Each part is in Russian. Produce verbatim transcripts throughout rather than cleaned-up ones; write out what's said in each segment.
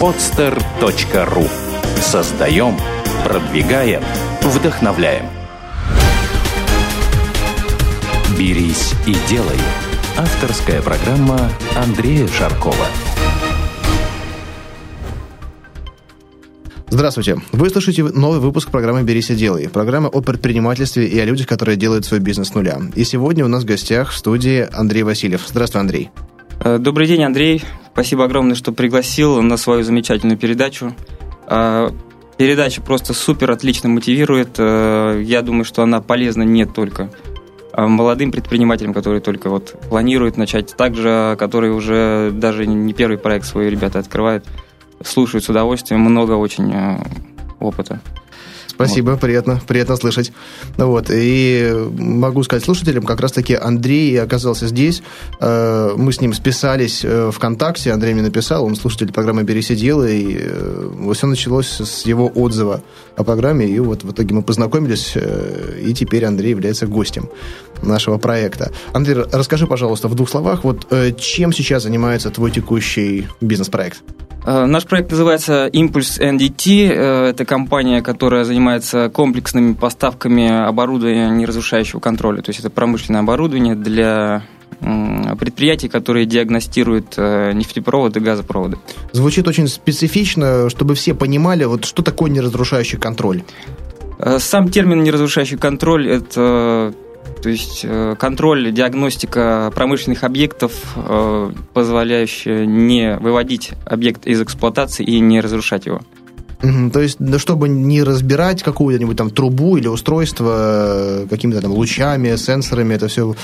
подстер точка ру. Создаем, продвигаем, вдохновляем. «Берись и делай» – авторская программа Андрея Шаркова. Здравствуйте. Вы слушаете новый выпуск программы «Берись и делай». Программа о предпринимательстве и о людях, которые делают свой бизнес с нуля. И сегодня у нас в гостях в студии Андрей Васильев. Здравствуй, Андрей. Добрый день, Андрей. Спасибо огромное, что пригласил на свою замечательную передачу. Передача просто супер, отлично мотивирует. Я думаю, что она полезна не только молодым предпринимателям, которые только вот планируют начать, также, которые уже даже не первый проект свой ребята открывают. Слушают с удовольствием, много очень э, опыта. Спасибо, вот. приятно, приятно слышать. Вот, и могу сказать слушателям, как раз-таки Андрей оказался здесь, э, мы с ним списались э, ВКонтакте, Андрей мне написал, он слушатель программы «Берись и делай», и э, все началось с его отзыва о программе, и вот в итоге мы познакомились, э, и теперь Андрей является гостем нашего проекта. Андрей, расскажи, пожалуйста, в двух словах, вот э, чем сейчас занимается твой текущий бизнес-проект? Наш проект называется «Импульс эн ди ти». Это компания, которая занимается комплексными поставками оборудования неразрушающего контроля. То есть это промышленное оборудование для предприятий, которые диагностируют нефтепроводы, газопроводы. Звучит очень специфично, чтобы все понимали, вот что такое неразрушающий контроль. Сам термин «неразрушающий контроль» – это... То есть контроль, диагностика промышленных объектов, позволяющая не выводить объект из эксплуатации и не разрушать его. Угу, то есть, чтобы не разбирать какую-нибудь там трубу или устройство какими-то там лучами, сенсорами, это все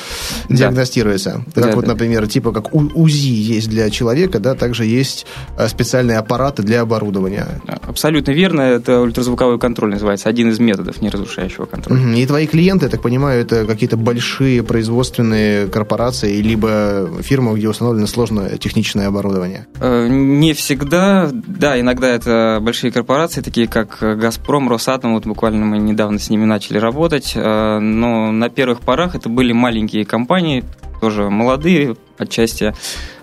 да. диагностируется. Да, как да, вот, да. например, типа как УЗИ есть для человека, да, также есть специальные аппараты для оборудования. Абсолютно верно, это ультразвуковой контроль называется, один из методов неразрушающего контроля. Угу. И твои клиенты, я так понимаю, это какие-то большие производственные корпорации, либо фирмы, где установлено сложное техничное оборудование? Не всегда, да, иногда это большие корпорации, корпорации, такие как «Газпром», «Росатом», вот буквально мы недавно с ними начали работать, но на первых порах это были маленькие компании, тоже молодые отчасти,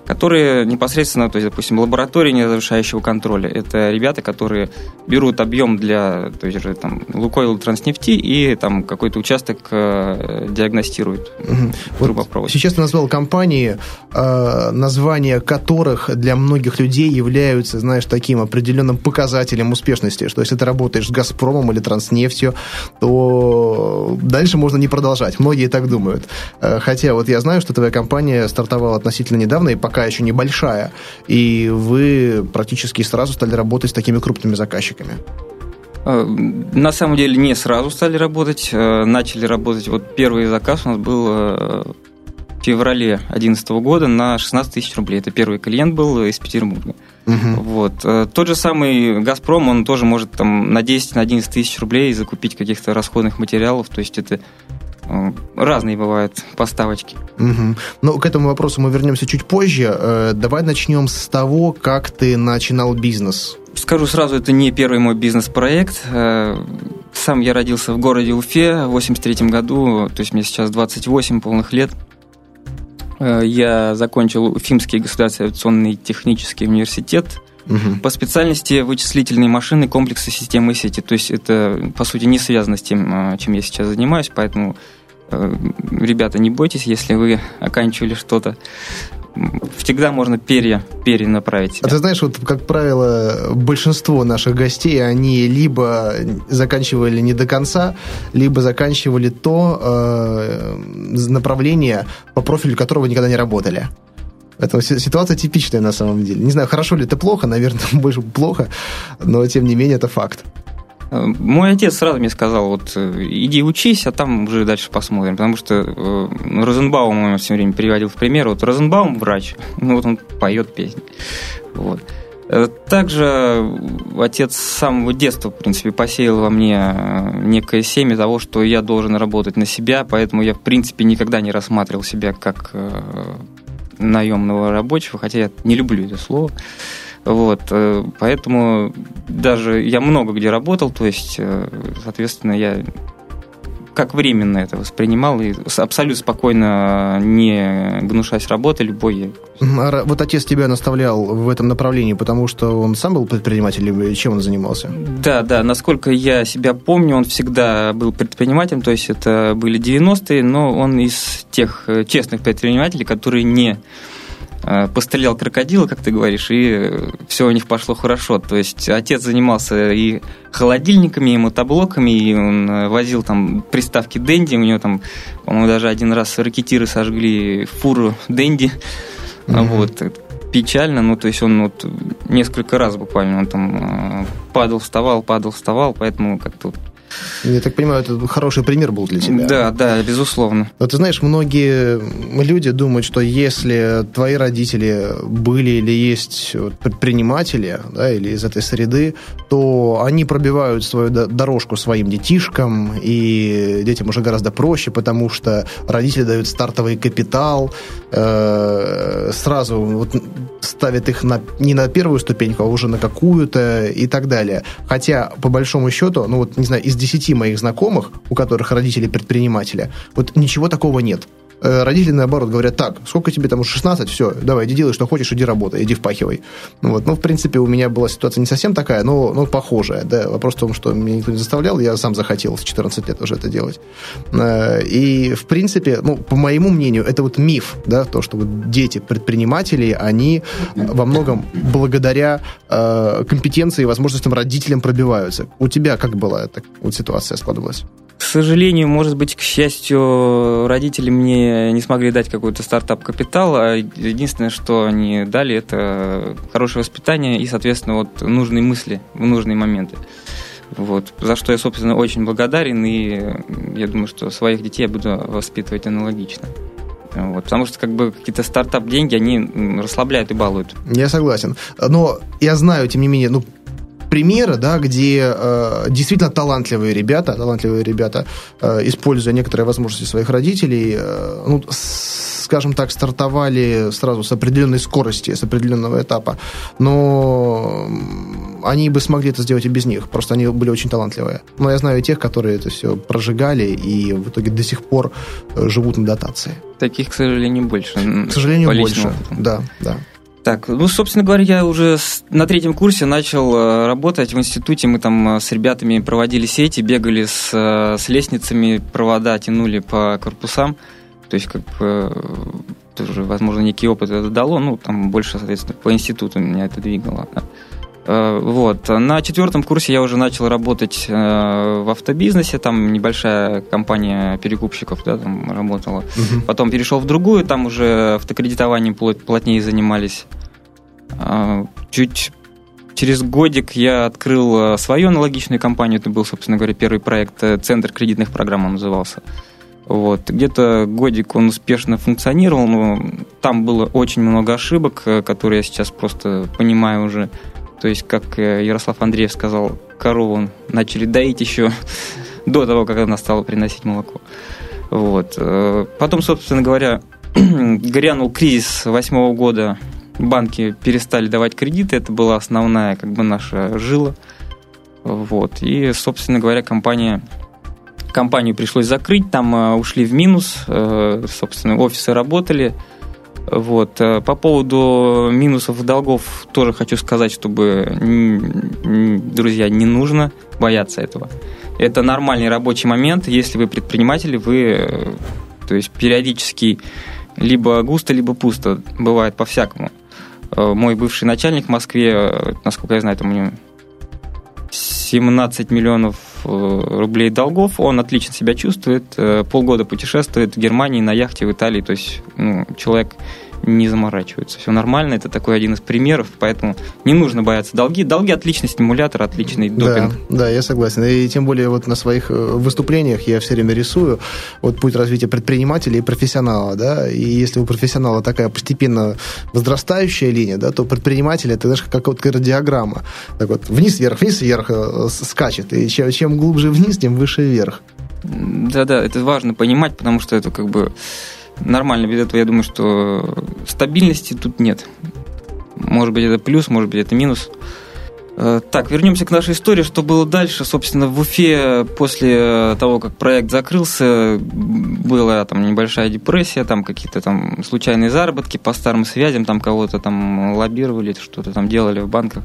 которые непосредственно, то есть, допустим, лаборатории неразрушающего контроля, это ребята, которые берут объем для, то есть, там, Лукойл, Транснефти и там какой-то участок э, диагностируют угу. трубопровод. Вот сейчас ты назвал компании, э, названия которых для многих людей являются, знаешь, таким определенным показателем успешности, что если ты работаешь с «Газпромом» или «Транснефтью», то дальше можно не продолжать. Многие так думают. Хотя вот я знаю, что твоя компания стартовала относительно недавно и пока еще небольшая, и вы практически сразу стали работать с такими крупными заказчиками. На самом деле не сразу стали работать, начали работать, вот первый заказ у нас был в феврале две тысячи одиннадцатого года на шестнадцать тысяч рублей, это первый клиент был из Петербурга. Угу. Вот. Тот же самый «Газпром», он тоже может там, на десять-одиннадцать тысяч рублей закупить каких-то расходных материалов, то есть это разные бывают поставочки. Угу. Ну, к этому вопросу мы вернемся чуть позже. Давай начнем с того, как ты начинал бизнес. Скажу сразу, это не первый мой бизнес-проект. Сам я родился в городе Уфе в восемьдесят третьем году, то есть мне сейчас двадцать восемь полных лет. Я закончил Уфимский государственный авиационный технический университет. Угу. По специальности вычислительные машины, комплексы, системы и сети. То есть это, по сути, не связано с тем, чем я сейчас занимаюсь, поэтому, ребята, не бойтесь, если вы оканчивали что-то. Всегда можно пере, перенаправить себя. А ты знаешь, вот, как правило, большинство наших гостей, они либо заканчивали не до конца, либо заканчивали то э, направление, по профилю которого никогда не работали. Поэтому ситуация типичная на самом деле. Не знаю, хорошо ли это плохо, наверное, больше плохо, но тем не менее это факт. Мой отец сразу мне сказал, вот иди учись, а там уже дальше посмотрим, потому что э, Розенбаум он все время приводил в пример, вот Розенбаум врач, ну вот он поет песни, вот. Также отец с самого детства, в принципе, посеял во мне некое семя того, что я должен работать на себя, поэтому я, в принципе, никогда не рассматривал себя как э, наемного рабочего, хотя я не люблю это слово. Вот, поэтому даже я много где работал, то есть, соответственно, я как временно это воспринимал, и абсолютно спокойно, не гнушаясь работы, любой... Вот отец тебя наставлял в этом направлении, потому что он сам был предпринимателем, и чем он занимался? Да, да, насколько я себя помню, он всегда был предпринимателем, то есть это были девяностые, но он из тех честных предпринимателей, которые не... пострелял крокодила, как ты говоришь, и все у них пошло хорошо. То есть отец занимался и холодильниками, и мотоблоками, и он возил там приставки Дэнди, у него там, по-моему, даже один раз ракетиры сожгли фуру Дэнди. Mm-hmm. Вот. Печально, ну, то есть он вот несколько раз буквально он там падал, вставал, падал, вставал, поэтому как-то... Я так понимаю, это хороший пример был для тебя. Да, да, безусловно. Но ты знаешь, многие люди думают, что если твои родители были или есть предприниматели, да, или из этой среды, то они пробивают свою дорожку своим детишкам, и детям уже гораздо проще, потому что родители дают стартовый капитал, сразу вот ставят их на, не на первую ступеньку, а уже на какую-то и так далее. Хотя, по большому счету, ну вот, не знаю, из десяти моих знакомых, у которых родители предприниматели, вот ничего такого нет. Родители, наоборот, говорят: так, сколько тебе там уже шестнадцать, все, давай, иди делай, что хочешь, иди работай, иди впахивай. Вот. Ну, в принципе, у меня была ситуация не совсем такая, но, но похожая. Да? Вопрос в том, что меня никто не заставлял, я сам захотел в четырнадцать лет уже это делать. И, в принципе, ну, по моему мнению, это вот миф, да, то, что вот дети предпринимателей, они во многом благодаря э, компетенции и возможностям родителям пробиваются. У тебя как была эта вот ситуация складывалась? К сожалению, может быть, к счастью, родители мне не смогли дать какой-то стартап-капитал, а единственное, что они дали, это хорошее воспитание и, соответственно, вот нужные мысли в нужные моменты. Вот. За что я, собственно, очень благодарен, и я думаю, что своих детей я буду воспитывать аналогично. Вот, потому что как бы какие-то стартап-деньги, они расслабляют и балуют. Я согласен. Но я знаю, тем не менее... ну... примеры, да, где э, действительно талантливые ребята, талантливые ребята, э, используя некоторые возможности своих родителей, э, ну, с, скажем так, стартовали сразу с определенной скорости, с определенного этапа, но они бы смогли это сделать и без них, просто они были очень талантливые. Но я знаю и тех, которые это все прожигали и в итоге до сих пор живут на дотации. Таких, к сожалению, больше. К сожалению, больше, да, да. Так, ну, собственно говоря, я уже на третьем курсе начал работать в институте. Мы там с ребятами проводили сети, бегали с, с лестницами, провода тянули по корпусам. То есть, как бы, тоже, возможно, некий опыт это дало. Ну, там больше, соответственно, по институту меня это двигало. Вот. На четвертом курсе я уже начал работать в автобизнесе. Там небольшая компания перекупщиков, да, там работала. Угу. Потом перешел в другую, там уже автокредитованием плотнее занимались. Чуть через годик я открыл свою аналогичную компанию. Это был, собственно говоря, первый проект. Центр кредитных программ он назывался. Вот. Где-то годик он успешно функционировал, но там было очень много ошибок, которые я сейчас просто понимаю уже. То есть, как Ярослав Андреев сказал, корову начали доить еще до того, как она стала приносить молоко. Вот. Потом, собственно говоря, грянул кризис две тысячи восьмого года. Банки перестали давать кредиты. Это была основная, как бы, наша жила. Вот. И, собственно говоря, компания, компанию пришлось закрыть. Там ушли в минус. Собственно, офисы работали. Вот. По поводу минусов и долгов тоже хочу сказать, чтобы, друзья, не нужно бояться этого. Это нормальный рабочий момент. Если вы предприниматель, вы, то есть, периодически либо густо, либо пусто. Бывает по-всякому. Мой бывший начальник в Москве, насколько я знаю, там у него семнадцать миллионов рублей долгов, он отлично себя чувствует, полгода путешествует в Германии, на яхте, в Италии, то есть, ну, человек не заморачивается, все нормально, это такой один из примеров, поэтому не нужно бояться долги, долги отличный стимулятор, отличный допинг. Да, да, я согласен, и тем более вот на своих выступлениях я все время рисую вот путь развития предпринимателя и профессионала, да, и если у профессионала такая постепенно возрастающая линия, да, то предприниматель это даже как вот кардиограмма, так вот вниз-вверх, вниз-вверх скачет, и чем, чем глубже вниз, тем выше вверх. Да-да, это важно понимать, потому что это как бы нормально, без этого я думаю, что стабильности тут нет. Может быть, это плюс, может быть, это минус. Так, вернемся к нашей истории. Что было дальше? Собственно, в Уфе после того, как проект закрылся, была там небольшая депрессия, там какие-то там случайные заработки по старым связям, там кого-то там лоббировали, что-то там делали в банках,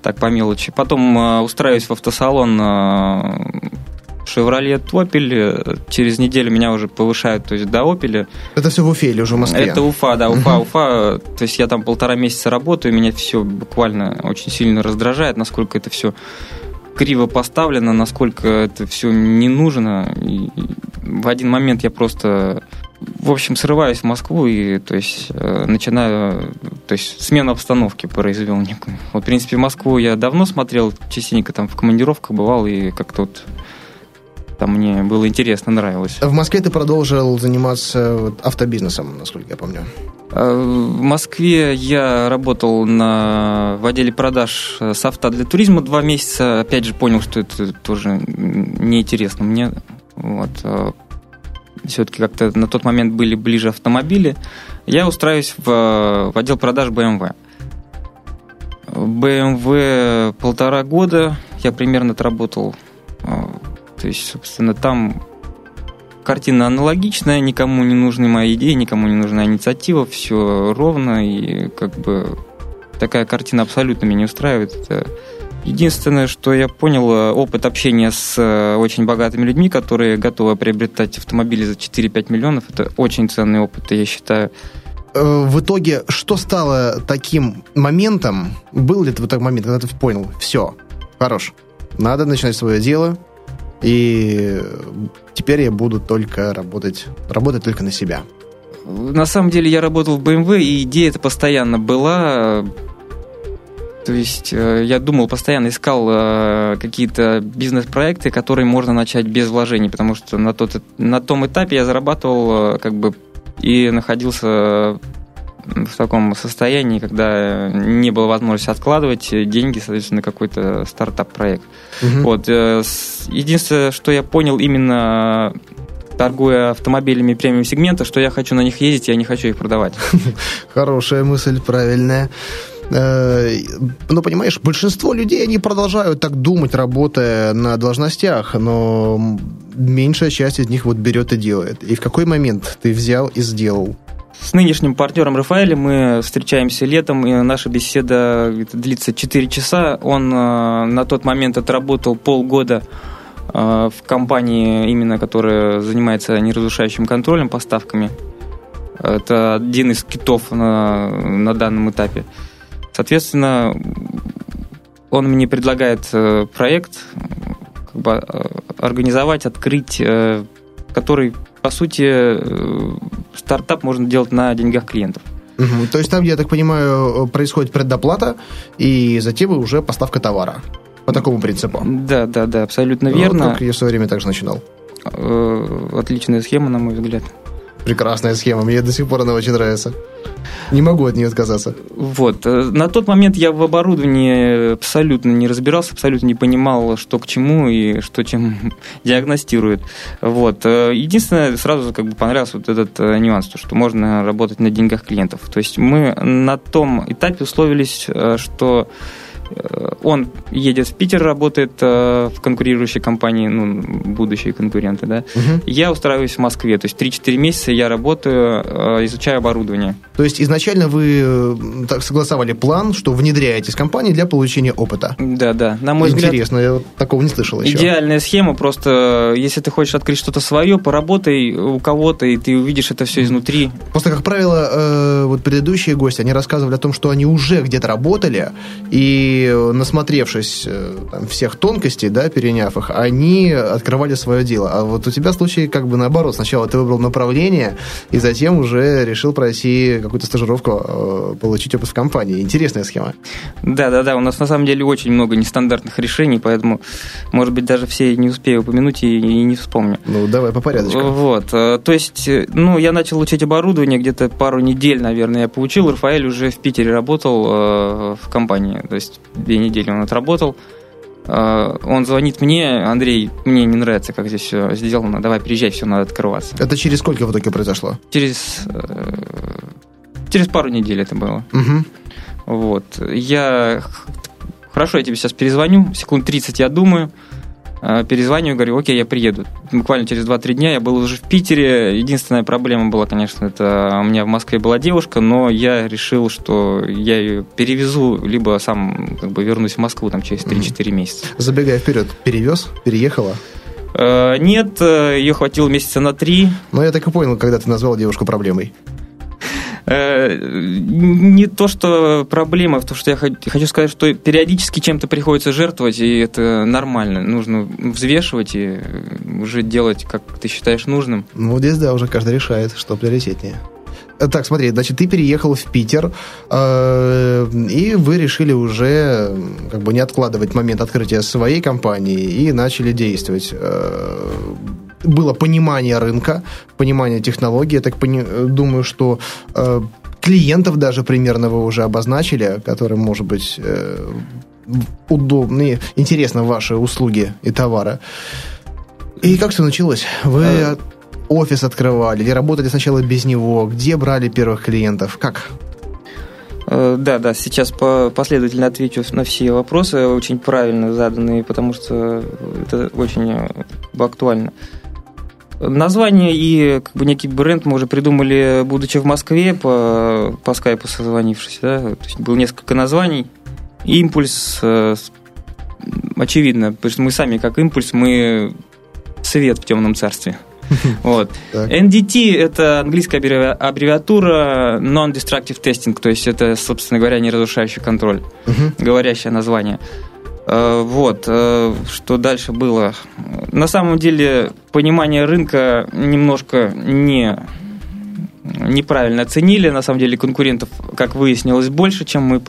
так по мелочи. Потом, устраиваясь в автосалон «Шевролет», «Опель», через неделю меня уже повышают, то есть до «Опеля». Это все в Уфе или уже в Москве? Это Уфа, да, Уфа, Уфа. То есть я там полтора месяца работаю, меня все буквально очень сильно раздражает, насколько это все криво поставлено, насколько это все не нужно. И в один момент я просто, в общем, срываюсь в Москву и, то есть, начинаю, то есть, смену обстановки произвел некую. Вот, в принципе, Москву я давно смотрел, частенько там в командировках бывал и как-то вот там мне было интересно, нравилось. В Москве ты продолжил заниматься автобизнесом, насколько я помню. В Москве я работал на, в отделе продаж софта для туризма два месяца. Опять же понял, что это тоже неинтересно мне. Вот. Все-таки как-то на тот момент были ближе автомобили. Я устраиваюсь в, в отдел продаж бэ эм вэ. бэ эм вэ полтора года я примерно отработал. То есть, собственно, там картина аналогичная, никому не нужны мои идеи, никому не нужна инициатива, все ровно, и как бы такая картина абсолютно меня не устраивает. Это единственное, что я понял, опыт общения с очень богатыми людьми, которые готовы приобретать автомобили за четыре-пять миллионов, это очень ценный опыт, я считаю. В итоге, что стало таким моментом, был ли это вот такой момент, когда ты понял, все, хорош, надо начинать свое дело, и теперь я буду только работать, работать только на себя. На самом деле я работал в бэ эм вэ, и идея эта постоянно была. То есть я думал, постоянно искал какие-то бизнес-проекты, которые можно начать без вложений, потому что на, тот, на том этапе я зарабатывал как бы, и находился в таком состоянии, когда не было возможности откладывать деньги, соответственно, на какой-то стартап-проект. Угу. Вот. Единственное, что я понял, именно торгуя автомобилями премиум-сегмента, что я хочу на них ездить, я не хочу их продавать. Хорошая мысль, правильная. Ну, понимаешь, большинство людей, они продолжают так думать, работая на должностях, но меньшая часть из них вот берет и делает. И в какой момент ты взял и сделал? С нынешним партнером Рафаэлем мы встречаемся летом, и наша беседа длится четыре часа. Он на тот момент отработал полгода в компании, именно которая занимается неразрушающим контролем, поставками. Это один из китов на, на данном этапе. Соответственно, он мне предлагает проект как бы организовать, открыть, который, по сути, стартап можно делать на деньгах клиентов. Угу. То есть там, я так понимаю, происходит предоплата, и затем уже поставка товара. По такому принципу. Да, да, да, абсолютно верно. Вот как я в свое время также начинал. Отличная схема, на мой взгляд. Прекрасная схема, мне до сих пор она очень нравится. Не могу от нее отказаться. Вот. На тот момент я в оборудовании абсолютно не разбирался, абсолютно не понимал, что к чему и что чем диагностируют. Вот. Единственное, сразу как бы понравился вот этот нюанс, что можно работать на деньгах клиентов. То есть мы на том этапе условились, что он едет в Питер, работает в конкурирующей компании, ну, будущие конкуренты, да. Угу. Я устраиваюсь в Москве, то есть три-четыре месяца я работаю, изучаю оборудование. То есть изначально вы так согласовали план, что внедряетесь в компанию для получения опыта. Да, да. На мой взгляд, интересно, я такого не слышал еще. Идеальная схема, просто если ты хочешь открыть что-то свое, поработай у кого-то, и ты увидишь это все изнутри. Просто, как правило, вот предыдущие гости, они рассказывали о том, что они уже где-то работали, и И, насмотревшись там всех тонкостей, да, переняв их, они открывали свое дело. А вот у тебя случай как бы наоборот. Сначала ты выбрал направление, и затем уже решил пройти какую-то стажировку, получить опыт в компании. Интересная схема. Да, да, да. У нас на самом деле очень много нестандартных решений, поэтому, может быть, даже все не успею упомянуть и, и не вспомню. Ну, давай по порядочку. Вот. То есть, ну, я начал учить оборудование где-то пару недель, наверное, я получил. Рафаэль уже в Питере работал э, в компании. То есть две недели он отработал. Он звонит мне: Андрей, мне не нравится, как здесь все сделано, давай приезжай, все надо открываться. Это через сколько в итоге произошло? Через, через пару недель это было. Угу. Вот. Я хорошо, я тебе сейчас перезвоню, секунд тридцать я думаю, перезвоню, говорю, окей, я приеду. Буквально через два-три дня я был уже в Питере. Единственная проблема была, конечно, это у меня в Москве была девушка, но я решил, что я ее перевезу, либо сам как бы вернусь в Москву там, через три-четыре месяца. Забегая вперед, перевез, переехала? Э, нет, ее хватило месяца на три. Но я так и понял, когда ты назвал девушку проблемой. Не то, что проблема, в том, что я хочу сказать, что периодически чем-то приходится жертвовать, и это нормально. Нужно взвешивать и уже делать, как ты считаешь нужным. Ну, здесь, да, уже каждый решает, что приоритетнее. Так, смотри, значит, ты переехал в Питер, э- и вы решили уже как бы не откладывать момент открытия своей компании и начали действовать. Э- было понимание рынка, понимание технологий. Я так пони- думаю, что э- клиентов даже примерно вы уже обозначили, которым, может быть, э- удобны, интересны ваши услуги и товары. И как все началось? Вы... А- офис открывали или работали сначала без него? Где брали первых клиентов? Как? Да, да, сейчас последовательно отвечу на все вопросы, очень правильно заданные, потому что это очень актуально. Название и как бы некий бренд мы уже придумали, будучи в Москве, по, по скайпу созвонившись. Да? То есть было несколько названий. Импульс, очевидно, потому что мы сами как импульс, мы свет в темном царстве. Вот. эн ди ти – это английская аббревиатура Non-Destructive Testing, то есть это, собственно говоря, неразрушающий контроль, uh-huh. говорящее название. Вот, что дальше было. На самом деле понимание рынка немножко не, неправильно оценили, на самом деле конкурентов, как выяснилось, больше, чем мы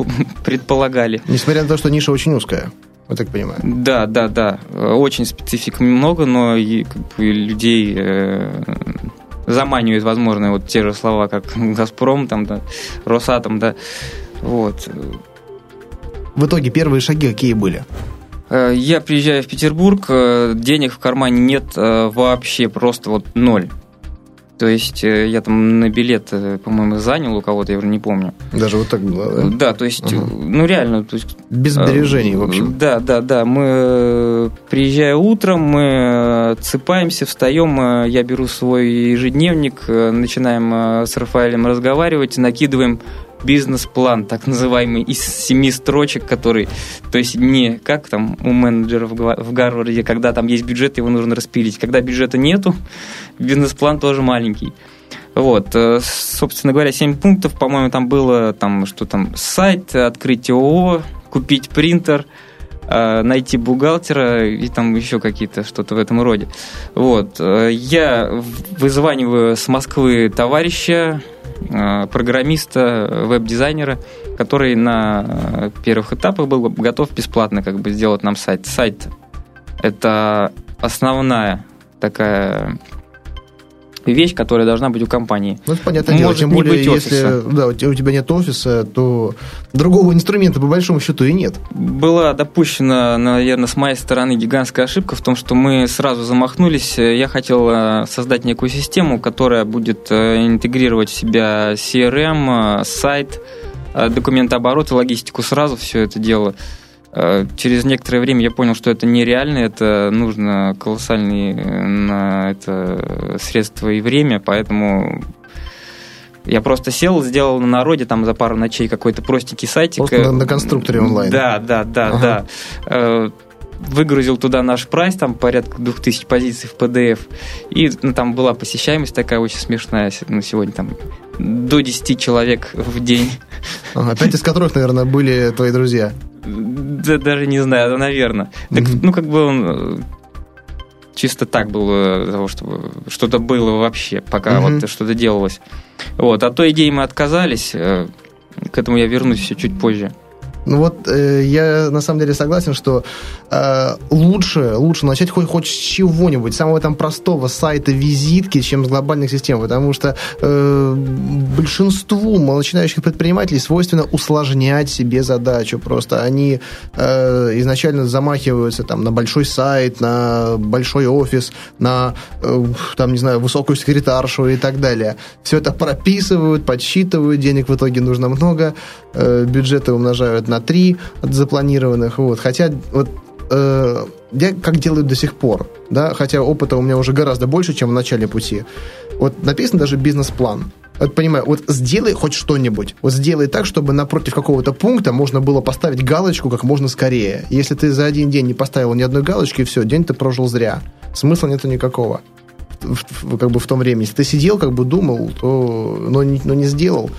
предполагали. Несмотря на то, что ниша очень узкая. Вот так понимаю. Да, да, да. Очень специфик много, но и, как бы, людей э, заманивают, возможно, вот те же слова, как Газпром, там, да, Росатом, да. Вот. В итоге первые шаги какие были? Я приезжаю в Петербург, денег в кармане нет вообще, просто вот ноль. То есть я там на билет, по-моему, занял у кого-то, я уже не помню. Даже вот так было, да? Да, то есть, угу. ну реально. То есть, без сбережений, в общем. Да, да, да. Мы, приезжая утром, мы цепаемся, встаем, я беру свой ежедневник, начинаем с Рафаэлем разговаривать, накидываем бизнес-план, так называемый, из семи строчек, который, то есть не как там у менеджеров в Гарварде, когда там есть бюджет, его нужно распилить. Когда бюджета нету, бизнес-план тоже маленький. Вот, собственно говоря, семь пунктов, по-моему, там было, там, что там, сайт, открыть ООО, купить принтер, найти бухгалтера и там еще какие-то что-то в этом роде. Вот, я вызваниваю с Москвы товарища, программиста, веб-дизайнера, который на первых этапах был готов бесплатно как бы сделать нам сайт. Сайт – это основная такая вещь, которая должна быть у компании. Ну, это понятное дело. Тем более, если да, у тебя нет офиса, то другого инструмента, по большому счету, и нет. Была допущена, наверное, с моей стороны гигантская ошибка в том, что мы сразу замахнулись. Я хотел создать некую систему, которая будет интегрировать в себя си эр эм, сайт, документооборот, логистику, сразу все это дело. Через некоторое время я понял, что это нереально, это нужно колоссальные на это средства и время, поэтому я просто сел, сделал на народе там за пару ночей какой-то простенький сайтик. Просто на, на конструкторе онлайн. Да, да, да, ага. да. Выгрузил туда наш прайс, там порядка двух тысяч позиций в пи ди эф, и ну, там была посещаемость такая очень смешная, ну, сегодня там до десяти человек в день. Ага, пять из которых, наверное, были твои друзья. Да, даже не знаю, да, наверное. Так, mm-hmm. Ну, как бы он чисто так был, того, чтобы что-то было вообще, пока mm-hmm. вот что-то делалось. Вот, от той идеи мы отказались, к этому я вернусь еще чуть позже. Ну вот, э, я на самом деле согласен, что э, лучше, лучше начать хоть, хоть с чего-нибудь, самого там простого сайта, визитки, чем с глобальных систем, потому что э, большинству начинающих предпринимателей свойственно усложнять себе задачу. Просто они э, изначально замахиваются там на большой сайт, на большой офис, на, э, там, не знаю, высокую секретаршу и так далее. Все это прописывают, подсчитывают, денег в итоге нужно много, э, бюджеты умножают на на три от запланированных. Вот. Хотя вот, э, я как делаю до сих пор, да? Хотя опыта у меня уже гораздо больше, чем в начале пути. Вот написан даже бизнес-план. Вот понимаю, вот сделай хоть что-нибудь. Вот сделай так, чтобы напротив какого-то пункта можно было поставить галочку как можно скорее. Если ты за один день не поставил ни одной галочки, все, день ты прожил зря. Смысла нету никакого. В, в, как бы в том времени. Если ты сидел, как бы думал, то, но, не, но не сделал,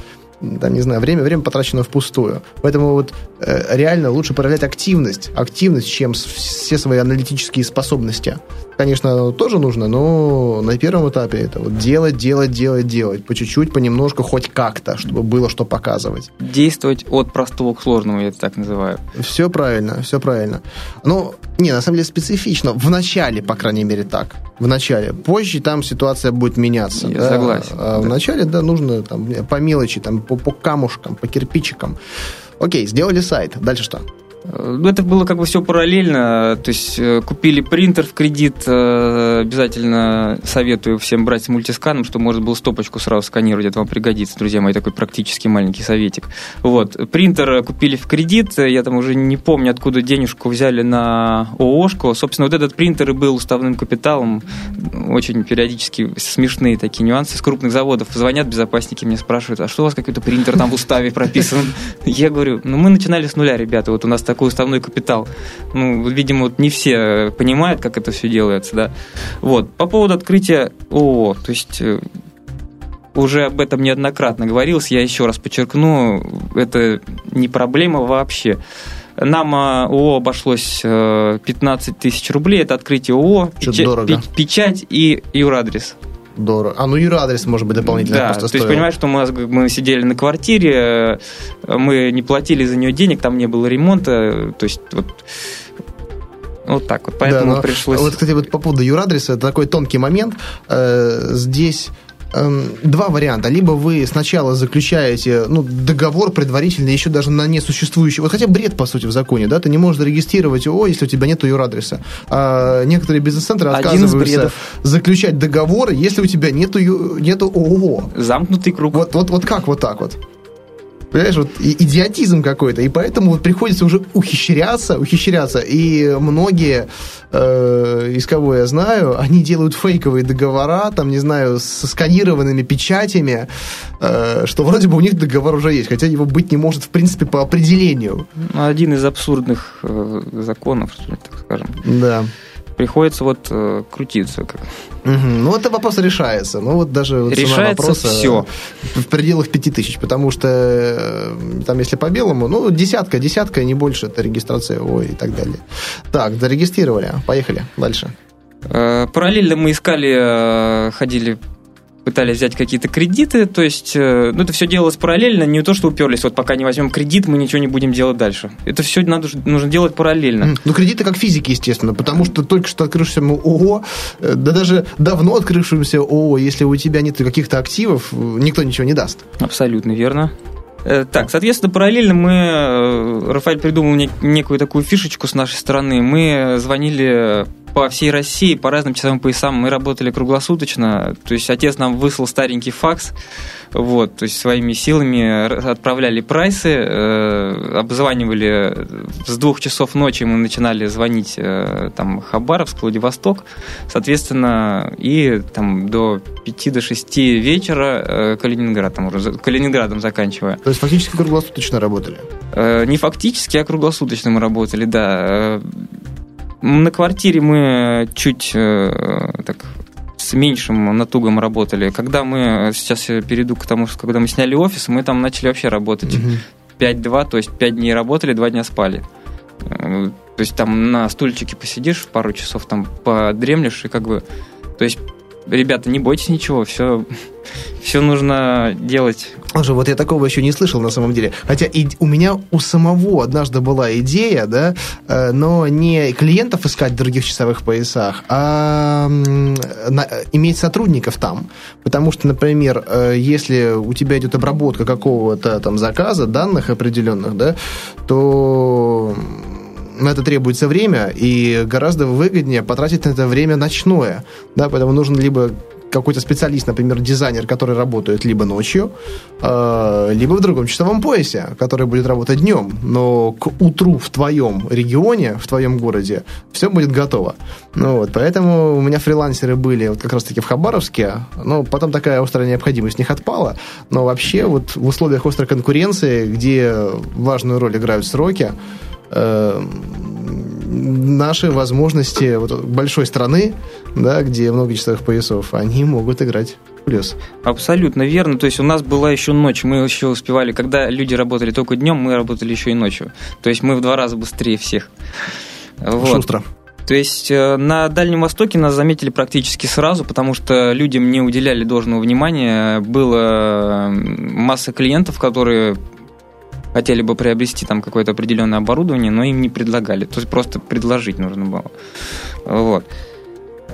там, не знаю, время, время потрачено впустую. Поэтому вот э, реально лучше проявлять активность, активность, чем все свои аналитические способности. Конечно, тоже нужно, но на первом этапе это вот делать, делать, делать, делать. По чуть-чуть, понемножку, хоть как-то, чтобы было что показывать. Действовать от простого к сложному, я это так называю. Все правильно, все правильно. Но, не, на самом деле специфично. В начале, по крайней мере, так. В начале. Позже там ситуация будет меняться. Я да? согласен. А в да. начале, да, нужно там, по мелочи, там, по, по камушкам, по кирпичикам. Окей, сделали сайт. Дальше что? Ну, это было как бы все параллельно, то есть купили принтер в кредит, обязательно советую всем брать с мультисканом, чтобы можно было стопочку сразу сканировать, это вам пригодится, друзья мои, такой практически маленький советик. Вот, принтер купили в кредит, я там уже не помню, откуда денежку взяли на ООшку, собственно, вот этот принтер и был уставным капиталом, очень периодически смешные такие нюансы, с крупных заводов звонят безопасники, мне спрашивают, а что у вас какой-то принтер там в уставе прописан? Я говорю, ну, мы начинали с нуля, ребята, вот у нас так такой уставной капитал. Ну, видимо, вот не все понимают, как это все делается, да. Вот. По поводу открытия ООО, то есть уже об этом неоднократно говорилось, я еще раз подчеркну, это не проблема вообще. Нам ООО обошлось пятнадцать тысяч рублей, это открытие ООО, печать, печать и юрадрес. Дорого. А ну юрадрес, может быть, дополнительно да, просто стоит. То есть, понимаешь, что мы, мы сидели на квартире, мы не платили за нее денег, там не было ремонта, то есть вот, вот так вот, поэтому да, пришлось... Вот, кстати, вот по поводу юрадреса, это такой тонкий момент, здесь... Два варианта. Либо вы сначала заключаете ну, договор предварительный, еще даже на несуществующий. Вот хотя бред, по сути, в законе, да, ты не можешь зарегистрировать ООО, если у тебя нет юрадреса. А некоторые бизнес-центры отказываются заключать договор, если у тебя нету, нету ООО. Замкнутый круг. Вот, вот, вот как вот так вот? Понимаешь, вот идиотизм какой-то, и поэтому вот приходится уже ухищряться, ухищряться, и многие, э, из кого я знаю, они делают фейковые договора, там, не знаю, со сканированными печатями, э, что вроде бы у них договор уже есть, хотя его быть не может, в принципе, по определению. Один из абсурдных э, законов, так скажем. Да. Приходится вот э, крутиться. Как. Угу. Ну, это вопрос решается. Ну, вот даже вот цена вопроса все. В пределах пяти тысяч, потому что э, там, если по-белому, ну, десятка, десятка, не больше, это регистрация ООО и так далее. Так, зарегистрировали. Поехали дальше. Э, параллельно мы искали, э, ходили... пытались взять какие-то кредиты, то есть, ну, это все делалось параллельно, не то, что уперлись, вот пока не возьмем кредит, мы ничего не будем делать дальше. Это все надо, нужно делать параллельно. Ну, кредиты как физики, естественно, потому что только что открывшемуся ООО, да даже давно открывшемуся ООО, если у тебя нет каких-то активов, никто ничего не даст. Абсолютно верно. Так, соответственно, параллельно мы, Рафаэль придумал некую такую фишечку с нашей стороны, мы звонили... по всей России, по разным часовым поясам мы работали круглосуточно, то есть отец нам выслал старенький факс, вот, то есть своими силами отправляли прайсы, э, обзванивали с двух часов ночи, мы начинали звонить э, там Хабаровск, Владивосток, соответственно, и там до пяти, до шести вечера э, Калининград, там, уже, Калининградом заканчивая. То есть фактически круглосуточно работали? Э, не фактически, а круглосуточно мы работали, да. На квартире мы чуть э, так, с меньшим натугом работали. Когда мы, сейчас я перейду к тому, что когда мы сняли офис, мы там начали вообще работать mm-hmm. пять-два, то есть пять дней работали, два дня спали. Э, то есть там на стульчике посидишь, пару часов там подремлешь и как бы... То есть, ребята, не бойтесь ничего, все... Все нужно делать. Слушай, вот я такого еще не слышал на самом деле. Хотя и у меня у самого однажды была идея, да, но не клиентов искать в других часовых поясах, а иметь сотрудников там. Потому что, например, если у тебя идет обработка какого-то там заказа, данных определенных, да, то... на это требуется время, и гораздо выгоднее потратить на это время ночное. Да, поэтому нужно либо какой-то специалист, например, дизайнер, который работает либо ночью, э, либо в другом часовом поясе, который будет работать днем, но к утру в твоем регионе, в твоем городе все будет готово. Ну, вот, поэтому у меня фрилансеры были вот как раз-таки в Хабаровске, но потом такая острая необходимость в них отпала, но вообще вот в условиях острой конкуренции, где важную роль играют сроки, э, наши возможности вот, большой страны, да, где много часовых поясов, они могут играть в плюс. Абсолютно верно. То есть у нас была еще ночь. Мы еще успевали. Когда люди работали только днем, мы работали еще и ночью. То есть мы в два раза быстрее всех. Вот. Шустро. То есть на Дальнем Востоке нас заметили практически сразу, потому что людям не уделяли должного внимания. Была масса клиентов, которые хотели бы приобрести там какое-то определенное оборудование, но им не предлагали. То есть просто предложить нужно было. Вот.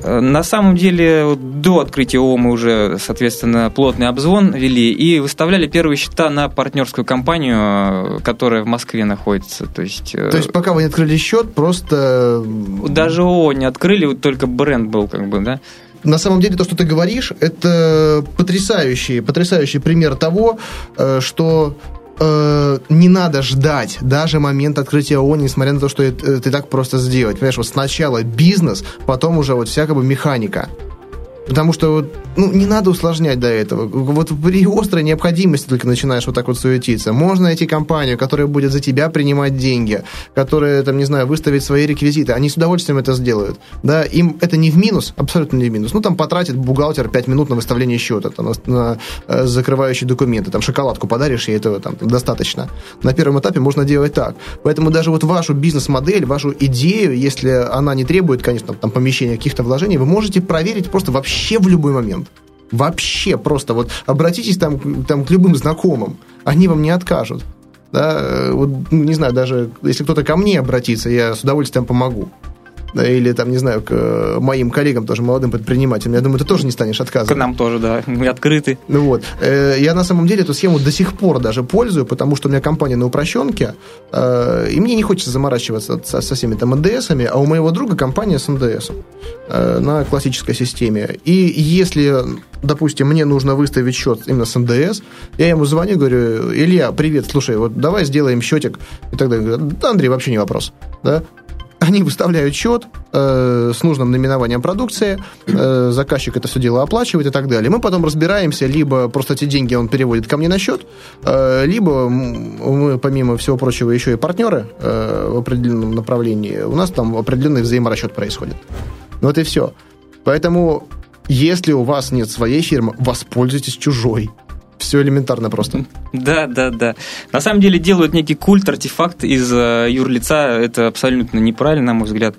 На самом деле до открытия ООО мы уже, соответственно, плотный обзвон вели и выставляли первые счета на партнерскую компанию, которая в Москве находится. То есть, То есть пока вы не открыли счет, просто... Даже ООО не открыли, вот только бренд был как бы, да? На самом деле, то, что ты говоришь, это потрясающий, потрясающий пример того, что... не надо ждать даже момент открытия ООО, несмотря на то, что ты так просто сделать. Понимаешь, вот сначала бизнес, потом уже вот вся как бы механика. Потому что вот, ну, не надо усложнять до этого. Вот при острой необходимости только начинаешь вот так вот суетиться. Можно найти компанию, которая будет за тебя принимать деньги, которая, там, не знаю, выставит свои реквизиты. Они с удовольствием это сделают. Да, им это не в минус, абсолютно не в минус. Ну, там потратит бухгалтер пять минут на выставление счета, там, на, на закрывающие документы. Там шоколадку подаришь, и этого там достаточно. На первом этапе можно делать так. Поэтому даже вот вашу бизнес-модель, вашу идею, если она не требует, конечно, там помещения каких-то вложений, вы можете проверить просто вообще Вообще в любой момент. Вообще просто вот обратитесь там, там к любым знакомым, они вам не откажут. Да? Вот, не знаю, даже если кто-то ко мне обратится, я с удовольствием помогу. Да, или, там, не знаю, к моим коллегам, тоже молодым предпринимателям. Я думаю, ты тоже не станешь отказывать. К нам тоже, да, мы открыты. Ну, вот. Я на самом деле эту схему до сих пор даже пользую, потому что у меня компания на упрощенке, и мне не хочется заморачиваться со всеми там эн дэ эсами, а у моего друга компания с эн дэ эсом на классической системе. И если, допустим, мне нужно выставить счет именно с эн дэ эс, я ему звоню, говорю: Илья, привет, слушай, вот давай сделаем счетик. И тогда я говорю: да, Андрей, вообще не вопрос, да. Они выставляют счет э, с нужным наименованием продукции, э, заказчик это все дело оплачивает и так далее. Мы потом разбираемся, либо просто эти деньги он переводит ко мне на счет, э, либо мы, помимо всего прочего, еще и партнеры э, в определенном направлении. У нас там определенный взаиморасчет происходит. Вот и все. Поэтому, если у вас нет своей фирмы, воспользуйтесь чужой. Все элементарно просто. Да, да, да. На самом деле делают некий культ, артефакт из юрлица. Это абсолютно неправильно, на мой взгляд.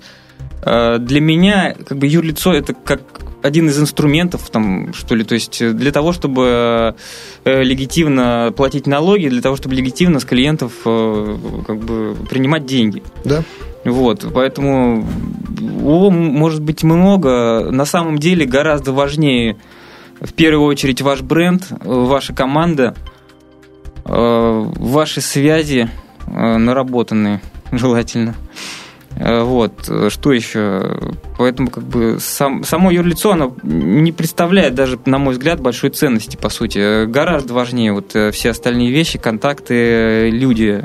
Для меня как бы юрлицо — это как один из инструментов, там, что ли. То есть для того, чтобы легитимно платить налоги, для того, чтобы легитимно с клиентов как бы принимать деньги. Да. Вот, поэтому ООО может быть много. На самом деле гораздо важнее в первую очередь ваш бренд, ваша команда, ваши связи наработанные, желательно. Вот, что еще? Поэтому как бы сам, само юрлицо, оно не представляет даже, на мой взгляд, большой ценности, по сути. Гораздо важнее вот все остальные вещи, контакты, люди.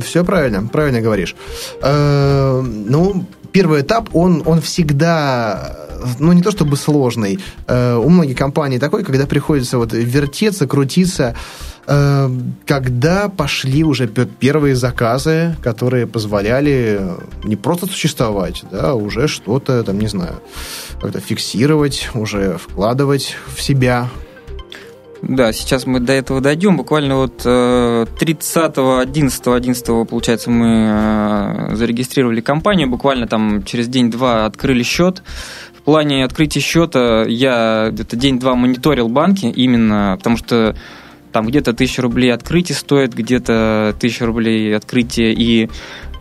Все правильно, правильно говоришь. Э-э- ну, первый этап, он, он всегда... ну, не то чтобы сложный. У многих компаний такой, когда приходится вот вертеться, крутиться, когда пошли уже первые заказы, которые позволяли не просто существовать, да, уже что-то, там, не знаю, как-то фиксировать, уже вкладывать в себя. Да, сейчас мы до этого дойдем. Буквально вот тридцатого одиннадцатого получается, мы зарегистрировали компанию. Буквально там через день-два открыли счет. В плане открытия счета я где-то день-два мониторил банки, именно потому что там где-то тысяча рублей открытие стоит, где-то тысяча рублей открытие и